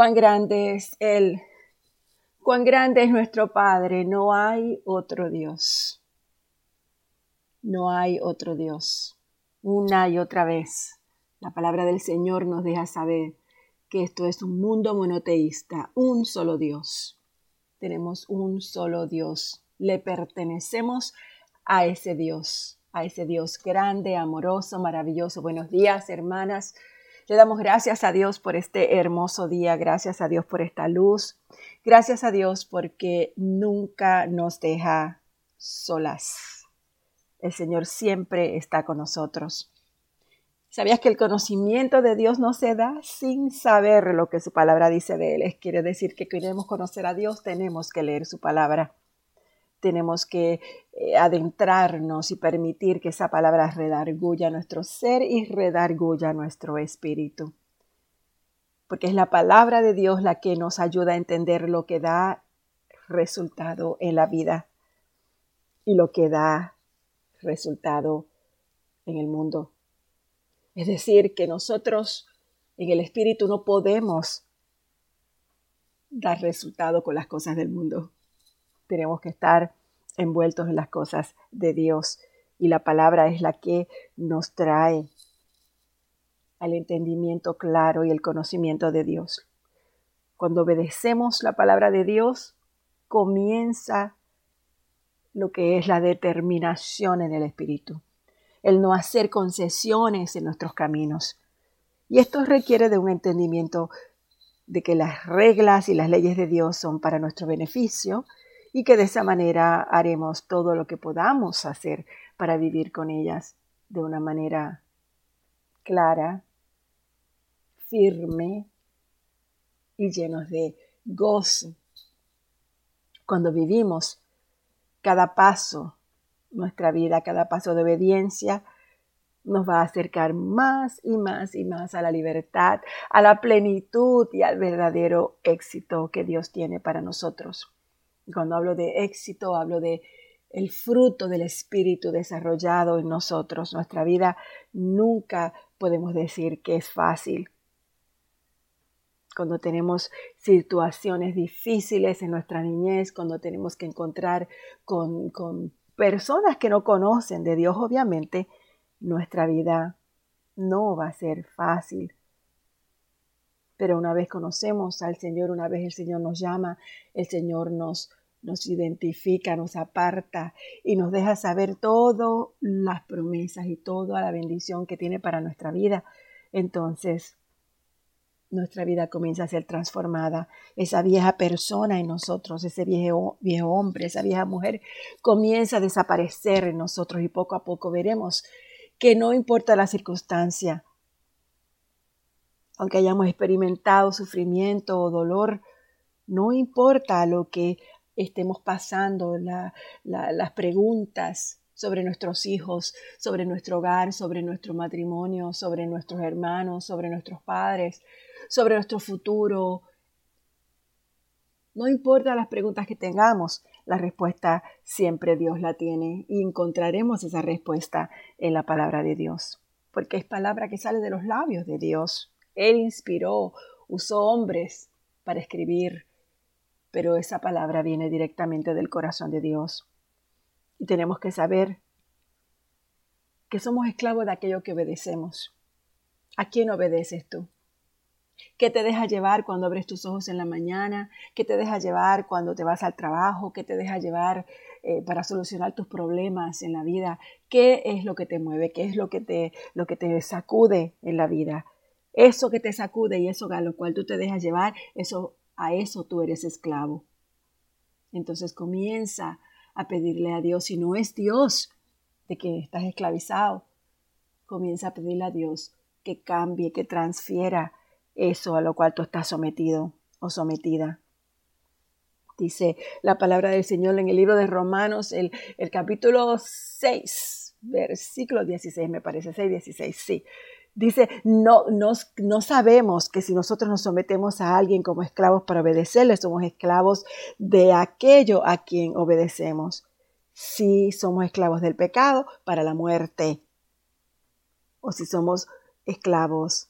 cuán grande es Él, cuán grande es nuestro Padre, no hay otro Dios. No hay otro Dios. Una y otra vez, la palabra del Señor nos deja saber que esto es un mundo monoteísta, un solo Dios. Tenemos un solo Dios, le pertenecemos a ese Dios grande, amoroso, maravilloso. Buenos días, hermanas. Le damos gracias a Dios por este hermoso día, gracias a Dios por esta luz, gracias a Dios porque nunca nos deja solas. El Señor siempre está con nosotros. ¿Sabías que el conocimiento de Dios no se da sin saber lo que su palabra dice de Él? Quiere decir que queremos conocer a Dios, tenemos que leer su palabra. Tenemos que adentrarnos y permitir que esa palabra redarguya nuestro ser y redarguya nuestro espíritu. Porque es la palabra de Dios la que nos ayuda a entender lo que da resultado en la vida y lo que da resultado en el mundo. Es decir, que nosotros en el espíritu no podemos dar resultado con las cosas del mundo. Tenemos que estar envueltos en las cosas de Dios. Y la palabra es la que nos trae al entendimiento claro y el conocimiento de Dios. Cuando obedecemos la palabra de Dios, comienza lo que es la determinación en el espíritu. El no hacer concesiones en nuestros caminos. Y esto requiere de un entendimiento de que las reglas y las leyes de Dios son para nuestro beneficio y que de esa manera haremos todo lo que podamos hacer para vivir con ellas de una manera clara, firme y llenos de gozo. Cuando vivimos cada paso, nuestra vida, cada paso de obediencia nos va a acercar más y más y más a la libertad, a la plenitud y al verdadero éxito que Dios tiene para nosotros. Y cuando hablo de éxito, hablo de el fruto del Espíritu desarrollado en nosotros. Nuestra vida nunca podemos decir que es fácil. Cuando tenemos situaciones difíciles en nuestra niñez, cuando tenemos que encontrar con personas que no conocen de Dios, obviamente, nuestra vida no va a ser fácil. Pero una vez conocemos al Señor, una vez el Señor nos llama, el Señor nos identifica, nos aparta y nos deja saber todas las promesas y toda la bendición que tiene para nuestra vida. Entonces, nuestra vida comienza a ser transformada. Esa vieja persona en nosotros, ese viejo hombre, esa vieja mujer comienza a desaparecer en nosotros y poco a poco veremos que no importa la circunstancia, aunque hayamos experimentado sufrimiento o dolor, no importa lo que estemos pasando, las preguntas sobre nuestros hijos, sobre nuestro hogar, sobre nuestro matrimonio, sobre nuestros hermanos, sobre nuestros padres, sobre nuestro futuro. No importa las preguntas que tengamos, la respuesta siempre Dios la tiene y encontraremos esa respuesta en la palabra de Dios, porque es palabra que sale de los labios de Dios. Él inspiró, usó hombres para escribir, pero esa palabra viene directamente del corazón de Dios. Y tenemos que saber que somos esclavos de aquello que obedecemos. ¿A quién obedeces tú? ¿Qué te deja llevar cuando abres tus ojos en la mañana? ¿Qué te deja llevar cuando te vas al trabajo? ¿Qué te deja llevar para solucionar tus problemas en la vida? ¿Qué es lo que te mueve? ¿Qué es lo que te sacude en la vida? Eso que te sacude y eso a lo cual tú te dejas llevar, a eso tú eres esclavo. Entonces comienza a pedirle a Dios, si no es Dios de quien estás esclavizado, comienza a pedirle a Dios que cambie, que transfiera eso a lo cual tú estás sometido o sometida. Dice la palabra del Señor en el libro de Romanos, el capítulo 6, versículo 16, me parece, 6, 16, sí. Dice, no sabemos que si nosotros nos sometemos a alguien como esclavos para obedecerle, somos esclavos de aquello a quien obedecemos. Si somos esclavos del pecado para la muerte, o si somos esclavos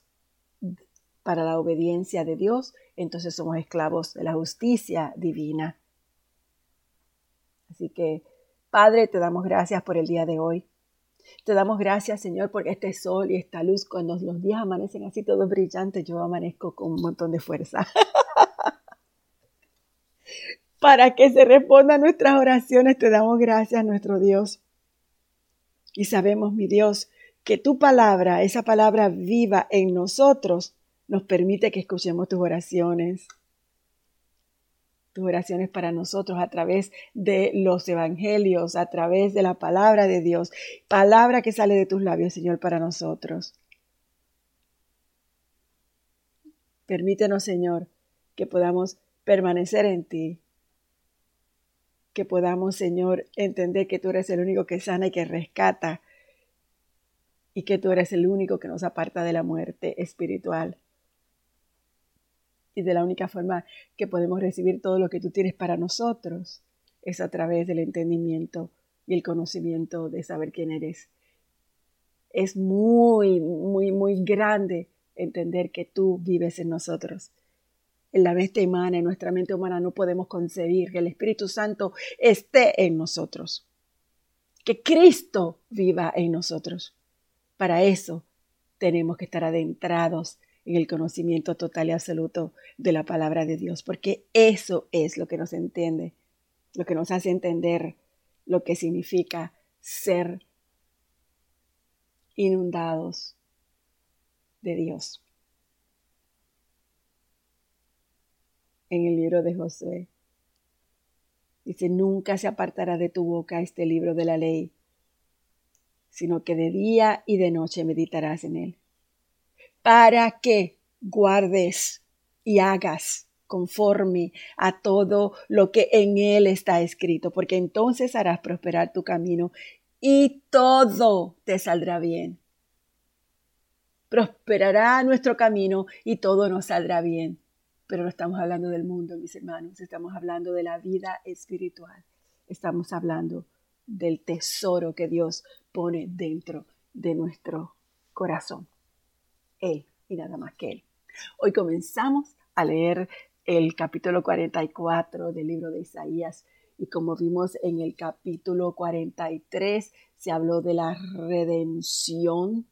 para la obediencia de Dios, entonces somos esclavos de la justicia divina. Así que, Padre, te damos gracias por el día de hoy. Te damos gracias, Señor, por este sol y esta luz. Cuando los días amanecen así todos brillantes, yo amanezco con un montón de fuerza. Para que se respondan nuestras oraciones, te damos gracias, nuestro Dios. Y sabemos, mi Dios, que tu palabra, esa palabra viva en nosotros, nos permite que escuchemos tus oraciones. Tus oraciones para nosotros a través de los evangelios, a través de la palabra de Dios, palabra que sale de tus labios, Señor, para nosotros. Permítenos, Señor, que podamos permanecer en ti, que podamos, Señor, entender que tú eres el único que sana y que rescata, y que tú eres el único que nos aparta de la muerte espiritual. Y de la única forma que podemos recibir todo lo que tú tienes para nosotros es a través del entendimiento y el conocimiento de saber quién eres. Es muy, muy, muy grande entender que tú vives en nosotros. En la mente humana, en nuestra mente humana, no podemos concebir que el Espíritu Santo esté en nosotros. Que Cristo viva en nosotros. Para eso tenemos que estar adentrados en el conocimiento total y absoluto de la palabra de Dios, porque eso es lo que nos entiende, lo que nos hace entender lo que significa ser inundados de Dios. En el libro de Josué dice: nunca se apartará de tu boca este libro de la ley, sino que de día y de noche meditarás en él, para que guardes y hagas conforme a todo lo que en él está escrito, porque entonces harás prosperar tu camino y todo te saldrá bien. Prosperará nuestro camino y todo nos saldrá bien. Pero no estamos hablando del mundo, mis hermanos, estamos hablando de la vida espiritual. Estamos hablando del tesoro que Dios pone dentro de nuestro corazón. Él y nada más que Él. Hoy comenzamos a leer el capítulo 44 del libro de Isaías, y como vimos en el capítulo 43 se habló de la redención,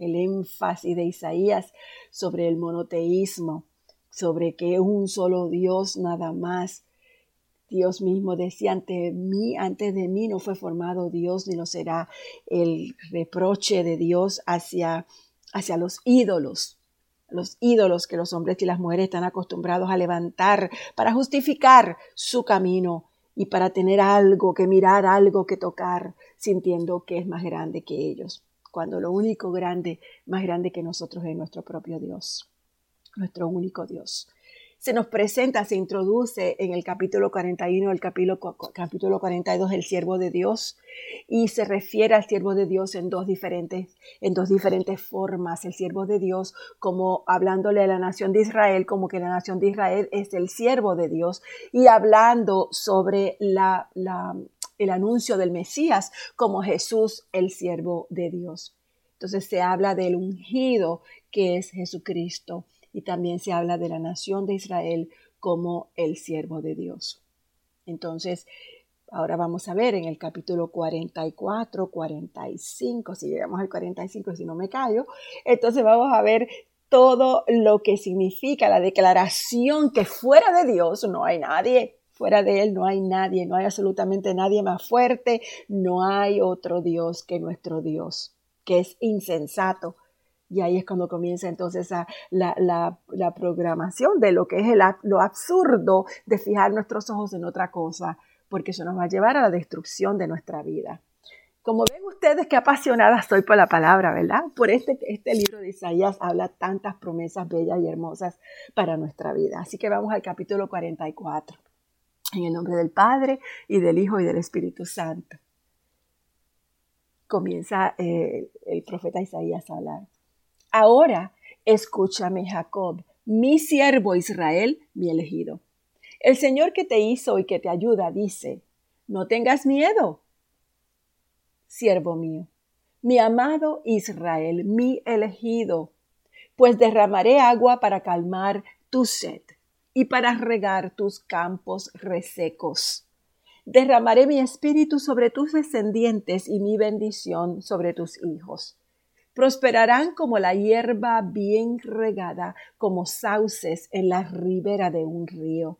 el énfasis de Isaías sobre el monoteísmo, sobre que un solo Dios nada más. Dios mismo decía: antes de mí no fue formado Dios ni lo será. El reproche de Dios hacia los ídolos que los hombres y las mujeres están acostumbrados a levantar para justificar su camino y para tener algo que mirar, algo que tocar, sintiendo que es más grande que ellos, cuando lo único grande, más grande que nosotros, es nuestro propio Dios, nuestro único Dios. Se nos presenta, se introduce en el capítulo 41, el capítulo 42, el siervo de Dios, y se refiere al siervo de Dios en dos diferentes formas. El siervo de Dios, como hablándole a la nación de Israel, como que la nación de Israel es el siervo de Dios, y hablando sobre el anuncio del Mesías, como Jesús, el siervo de Dios. Entonces se habla del ungido, que es Jesucristo. Y también se habla de la nación de Israel como el siervo de Dios. Entonces, ahora vamos a ver en el capítulo 44, 45, si llegamos al 45, si no me callo, entonces vamos a ver todo lo que significa la declaración que fuera de Dios no hay nadie. Fuera de Él no hay nadie, no hay absolutamente nadie más fuerte, no hay otro Dios que nuestro Dios, que es insensato. Y ahí es cuando comienza entonces la programación de lo que es lo absurdo de fijar nuestros ojos en otra cosa, porque eso nos va a llevar a la destrucción de nuestra vida. Como ven ustedes, qué apasionada soy por la palabra, ¿verdad? Por este libro de Isaías habla tantas promesas bellas y hermosas para nuestra vida. Así que vamos al capítulo 44. En el nombre del Padre, y del Hijo, y del Espíritu Santo. Comienza el profeta Isaías a hablar. Ahora escúchame, Jacob, mi siervo Israel, mi elegido. El Señor que te hizo y que te ayuda dice: no tengas miedo, siervo mío, mi amado Israel, mi elegido, pues derramaré agua para calmar tu sed y para regar tus campos resecos. Derramaré mi espíritu sobre tus descendientes y mi bendición sobre tus hijos. Prosperarán como la hierba bien regada, como sauces en la ribera de un río.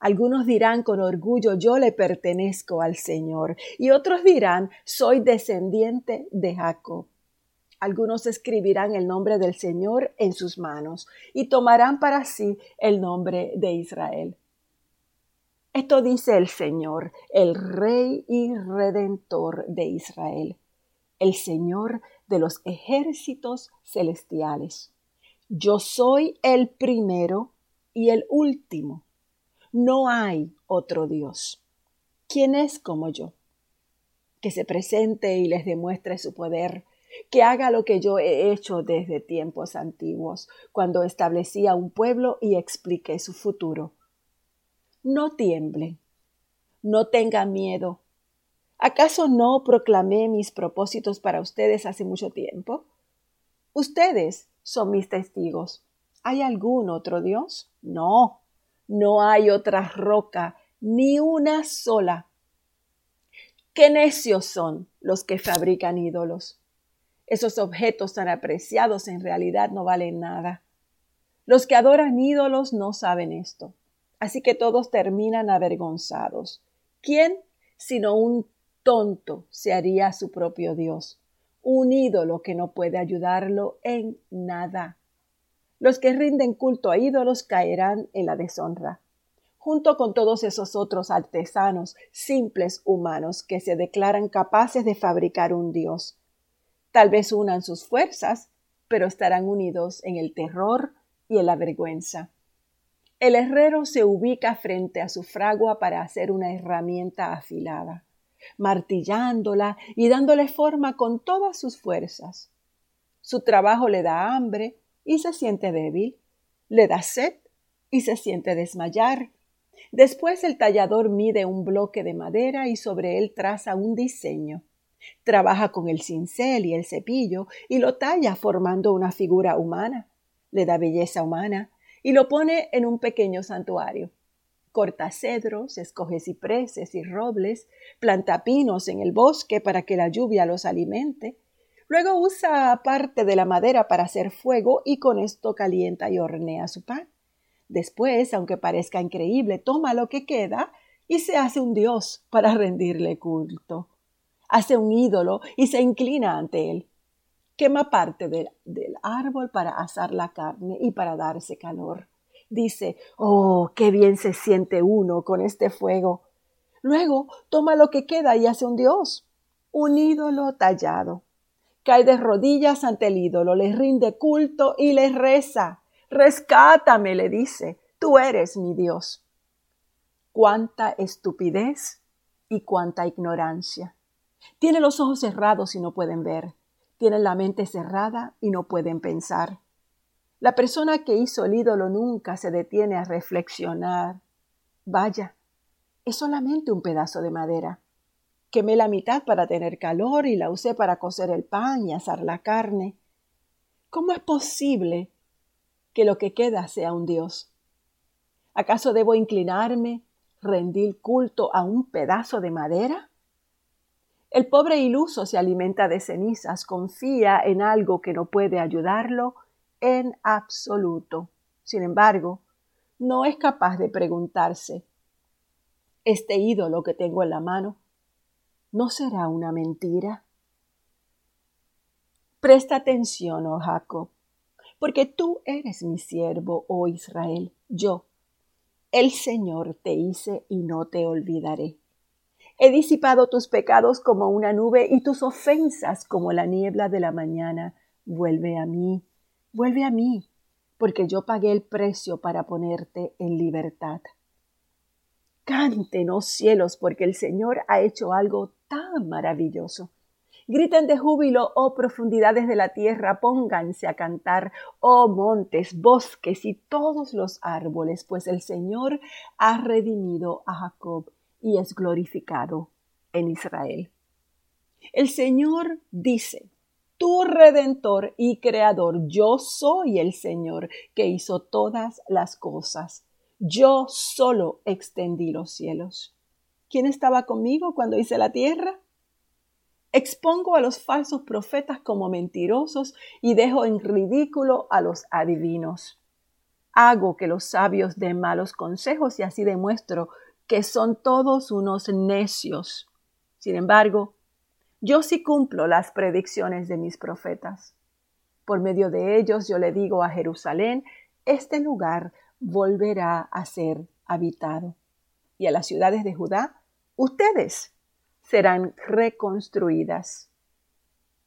Algunos dirán con orgullo, yo le pertenezco al Señor. Y otros dirán, soy descendiente de Jacob. Algunos escribirán el nombre del Señor en sus manos y tomarán para sí el nombre de Israel. Esto dice el Señor, el Rey y Redentor de Israel, el Señor de los ejércitos celestiales. Yo soy el primero y el último. No hay otro Dios. ¿Quién es como yo? Que se presente y les demuestre su poder. Que haga lo que yo he hecho desde tiempos antiguos, cuando establecí a un pueblo y expliqué su futuro. No tiemblen, no tengan miedo. ¿Acaso no proclamé mis propósitos para ustedes hace mucho tiempo? Ustedes son mis testigos. ¿Hay algún otro Dios? No, no hay otra roca, ni una sola. ¡Qué necios son los que fabrican ídolos! Esos objetos tan apreciados en realidad no valen nada. Los que adoran ídolos no saben esto, así que todos terminan avergonzados. ¿Quién, sino un tonto, se haría su propio Dios? Un ídolo que no puede ayudarlo en nada. Los que rinden culto a ídolos caerán en la deshonra, junto con todos esos otros artesanos, simples humanos que se declaran capaces de fabricar un Dios. Tal vez unan sus fuerzas, pero estarán unidos en el terror y en la vergüenza. El herrero se ubica frente a su fragua para hacer una herramienta afilada, martillándola y dándole forma con todas sus fuerzas. Su trabajo le da hambre y se siente débil, le da sed y se siente desmayar. Después el tallador mide un bloque de madera y sobre él traza un diseño. Trabaja con el cincel y el cepillo y lo talla formando una figura humana, le da belleza humana y lo pone en un pequeño santuario. Corta cedros, escoge cipreses y robles, planta pinos en el bosque para que la lluvia los alimente. Luego usa parte de la madera para hacer fuego y con esto calienta y hornea su pan. Después, aunque parezca increíble, toma lo que queda y se hace un dios para rendirle culto. Hace un ídolo y se inclina ante él. Quema parte del árbol para asar la carne y para darse calor. Dice, ¡oh, qué bien se siente uno con este fuego! Luego toma lo que queda y hace un dios, un ídolo tallado. Cae de rodillas ante el ídolo, le rinde culto y le reza. ¡Rescátame!, le dice, tú eres mi Dios. ¡Cuánta estupidez y cuánta ignorancia! Tienen los ojos cerrados y no pueden ver. Tienen la mente cerrada y no pueden pensar. La persona que hizo el ídolo nunca se detiene a reflexionar. Vaya, es solamente un pedazo de madera. Quemé la mitad para tener calor y la usé para cocer el pan y asar la carne. ¿Cómo es posible que lo que queda sea un dios? ¿Acaso debo inclinarme, rendir culto a un pedazo de madera? El pobre iluso se alimenta de cenizas, confía en algo que no puede ayudarlo en absoluto. Sin embargo, no es capaz de preguntarse, ¿este ídolo que tengo en la mano no será una mentira? Presta atención, oh Jacob, porque tú eres mi siervo, oh Israel. Yo, el Señor, te hice y no te olvidaré. He disipado tus pecados como una nube y tus ofensas como la niebla de la mañana. Vuelve a mí, porque yo pagué el precio para ponerte en libertad. Canten, oh cielos, porque el Señor ha hecho algo tan maravilloso. Griten de júbilo, oh profundidades de la tierra, pónganse a cantar, oh montes, bosques y todos los árboles, pues el Señor ha redimido a Jacob y es glorificado en Israel. El Señor dice, tu Redentor y Creador. Yo soy el Señor que hizo todas las cosas. Yo solo extendí los cielos. ¿Quién estaba conmigo cuando hice la tierra? Expongo a los falsos profetas como mentirosos y dejo en ridículo a los adivinos. Hago que los sabios den malos consejos y así demuestro que son todos unos necios. Sin embargo, yo sí cumplo las predicciones de mis profetas. Por medio de ellos yo le digo a Jerusalén, este lugar volverá a ser habitado. Y a las ciudades de Judá, ustedes serán reconstruidas.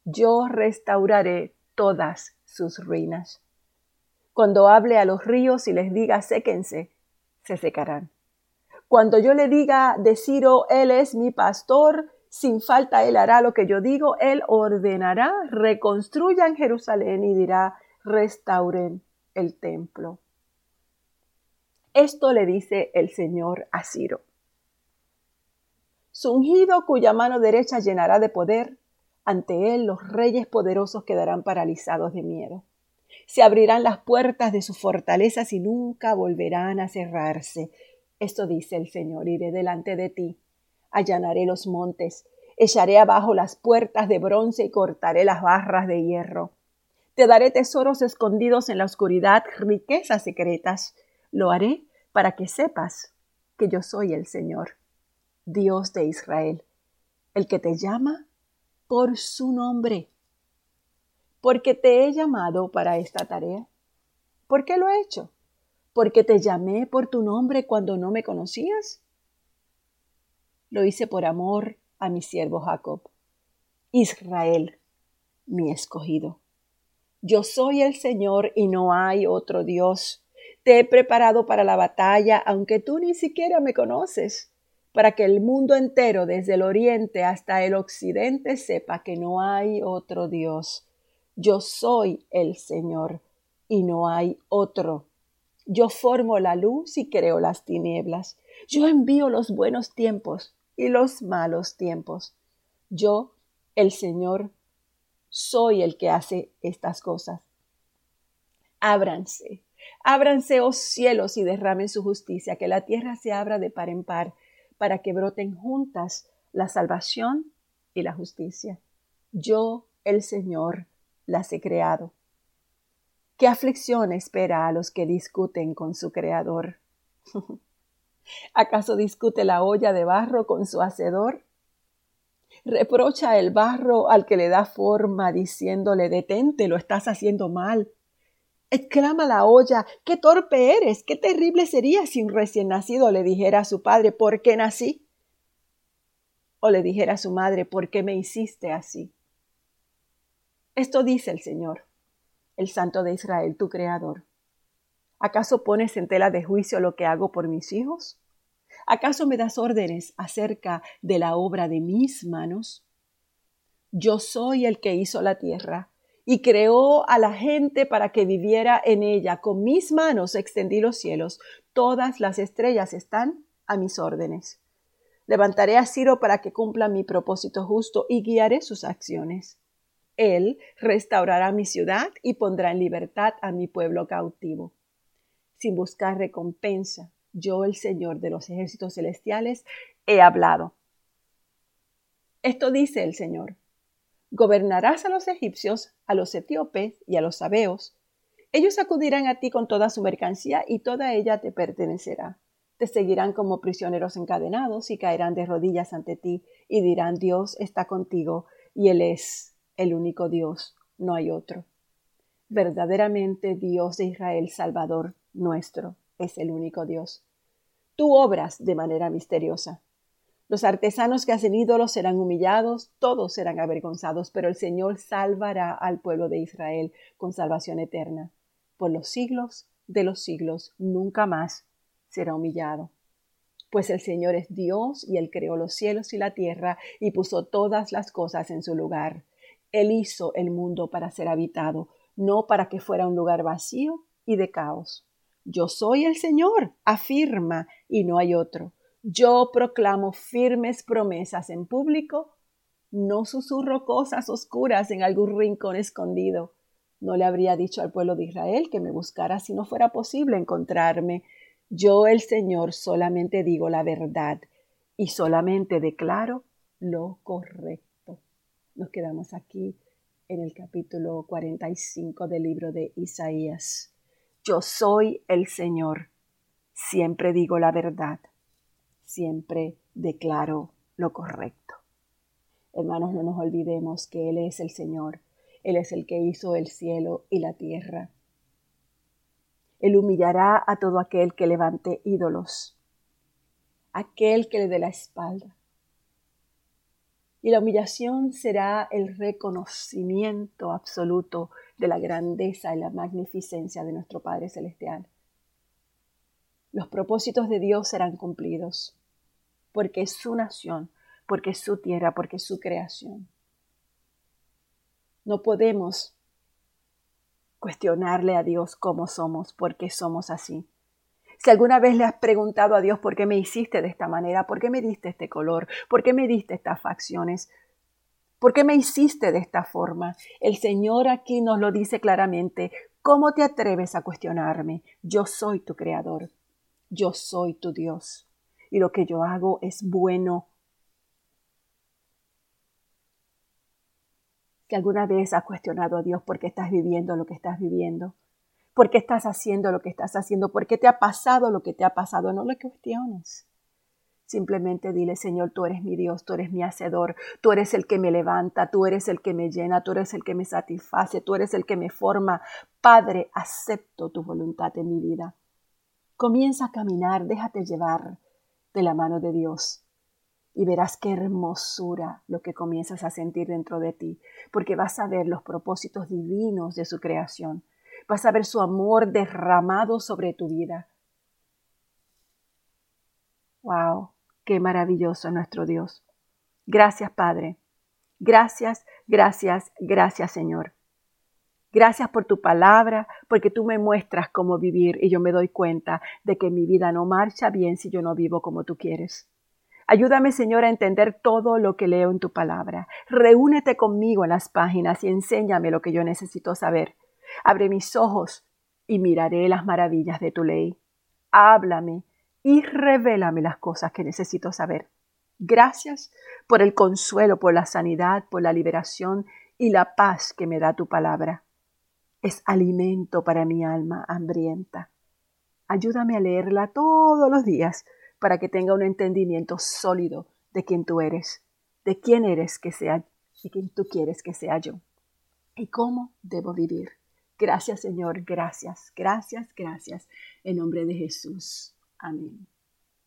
Yo restauraré todas sus ruinas. Cuando hable a los ríos y les diga séquense, se secarán. Cuando yo le diga de Ciro, él es mi pastor, sin falta él hará lo que yo digo, él ordenará, reconstruyan Jerusalén y dirá, restauren el templo. Esto le dice el Señor a Ciro. Su ungido, cuya mano derecha llenará de poder, ante él los reyes poderosos quedarán paralizados de miedo. Se abrirán las puertas de sus fortalezas y nunca volverán a cerrarse. Esto dice el Señor, iré delante de ti, allanaré los montes, echaré abajo las puertas de bronce y cortaré las barras de hierro. Te daré tesoros escondidos en la oscuridad, riquezas secretas. Lo haré para que sepas que yo soy el Señor, Dios de Israel, el que te llama por su nombre. Porque te he llamado para esta tarea. ¿Por qué lo he hecho? ¿Porque te llamé por tu nombre cuando no me conocías? Lo hice por amor a mi siervo Jacob, Israel, mi escogido. Yo soy el Señor y no hay otro Dios. Te he preparado para la batalla, aunque tú ni siquiera me conoces, para que el mundo entero, desde el oriente hasta el occidente, sepa que no hay otro Dios. Yo soy el Señor y no hay otro. Yo formo la luz y creo las tinieblas. Yo envío los buenos tiempos y los malos tiempos. Yo, el Señor, soy el que hace estas cosas. Ábranse, ábranse, oh cielos, y derramen su justicia, que la tierra se abra de par en par, para que broten juntas la salvación y la justicia. Yo, el Señor, las he creado. ¿Qué aflicción espera a los que discuten con su creador? ¿Acaso discute la olla de barro con su hacedor? ¿Reprocha el barro al que le da forma diciéndole, detente, lo estás haciendo mal? Exclama la olla, qué torpe eres, qué terrible sería si un recién nacido le dijera a su padre, ¿por qué nací? O le dijera a su madre, ¿por qué me hiciste así? Esto dice el Señor, el Santo de Israel, tu Creador. ¿Acaso pones en tela de juicio lo que hago por mis hijos? ¿Acaso me das órdenes acerca de la obra de mis manos? Yo soy el que hizo la tierra y creó a la gente para que viviera en ella. Con mis manos extendí los cielos. Todas las estrellas están a mis órdenes. Levantaré a Ciro para que cumpla mi propósito justo y guiaré sus acciones. Él restaurará mi ciudad y pondrá en libertad a mi pueblo cautivo. Sin buscar recompensa, yo, el Señor de los ejércitos celestiales, he hablado. Esto dice el Señor. Gobernarás a los egipcios, a los etíopes y a los sabeos. Ellos acudirán a ti con toda su mercancía y toda ella te pertenecerá. Te seguirán como prisioneros encadenados y caerán de rodillas ante ti y dirán, Dios está contigo y Él es el único Dios, no hay otro. Verdaderamente Dios de Israel, Salvador nuestro, es el único Dios. Tú obras de manera misteriosa. Los artesanos que hacen ídolos serán humillados, todos serán avergonzados, pero el Señor salvará al pueblo de Israel con salvación eterna. Por los siglos de los siglos, nunca más será humillado. Pues el Señor es Dios y Él creó los cielos y la tierra y puso todas las cosas en su lugar. Él hizo el mundo para ser habitado, no para que fuera un lugar vacío y de caos. Yo soy el Señor, afirma, y no hay otro. Yo proclamo firmes promesas en público, no susurró cosas oscuras en algún rincón escondido. No le habría dicho al pueblo de Israel que me buscara si no fuera posible encontrarme. Yo, el Señor, solamente digo la verdad y solamente declaro lo correcto. Nos quedamos aquí en el capítulo 45 del libro de Isaías. Yo soy el Señor. Siempre digo la verdad. Siempre declaro lo correcto. Hermanos, no nos olvidemos que Él es el Señor. Él es el que hizo el cielo y la tierra. Él humillará a todo aquel que levante ídolos, aquel que le dé la espalda. Y la humillación será el reconocimiento absoluto de la grandeza y la magnificencia de nuestro Padre Celestial. Los propósitos de Dios serán cumplidos, porque es su nación, porque es su tierra, porque es su creación. No podemos cuestionarle a Dios cómo somos, por qué somos así. Si alguna vez le has preguntado a Dios por qué me hiciste de esta manera, por qué me diste este color, por qué me diste estas facciones, por qué me hiciste de esta forma, el Señor aquí nos lo dice claramente. ¿Cómo te atreves a cuestionarme? Yo soy tu creador, yo soy tu Dios y lo que yo hago es bueno. Si alguna vez has cuestionado a Dios por qué estás viviendo lo que estás viviendo, ¿por qué estás haciendo lo que estás haciendo? ¿Por qué te ha pasado lo que te ha pasado? No lo cuestiones. Simplemente dile, Señor, tú eres mi Dios, tú eres mi hacedor, tú eres el que me levanta, tú eres el que me llena, tú eres el que me satisface, tú eres el que me forma. Padre, acepto tu voluntad en mi vida. Comienza a caminar, déjate llevar de la mano de Dios y verás qué hermosura lo que comienzas a sentir dentro de ti, porque vas a ver los propósitos divinos de su creación. Vas a ver su amor derramado sobre tu vida. ¡Wow! ¡Qué maravilloso nuestro Dios! Gracias, Padre. Gracias, gracias, gracias, Señor. Gracias por tu palabra, porque tú me muestras cómo vivir y yo me doy cuenta de que mi vida no marcha bien si yo no vivo como tú quieres. Ayúdame, Señor, a entender todo lo que leo en tu palabra. Reúnete conmigo en las páginas y enséñame lo que yo necesito saber. Abre mis ojos y miraré las maravillas de tu ley. Háblame y revélame las cosas que necesito saber. Gracias por el consuelo, por la sanidad, por la liberación y la paz que me da tu palabra. Es alimento para mi alma hambrienta. Ayúdame a leerla todos los días para que tenga un entendimiento sólido de quién tú eres, de quién eres que sea y quién tú quieres que sea yo y cómo debo vivir. Gracias, Señor. Gracias, gracias, gracias. En nombre de Jesús. Amén.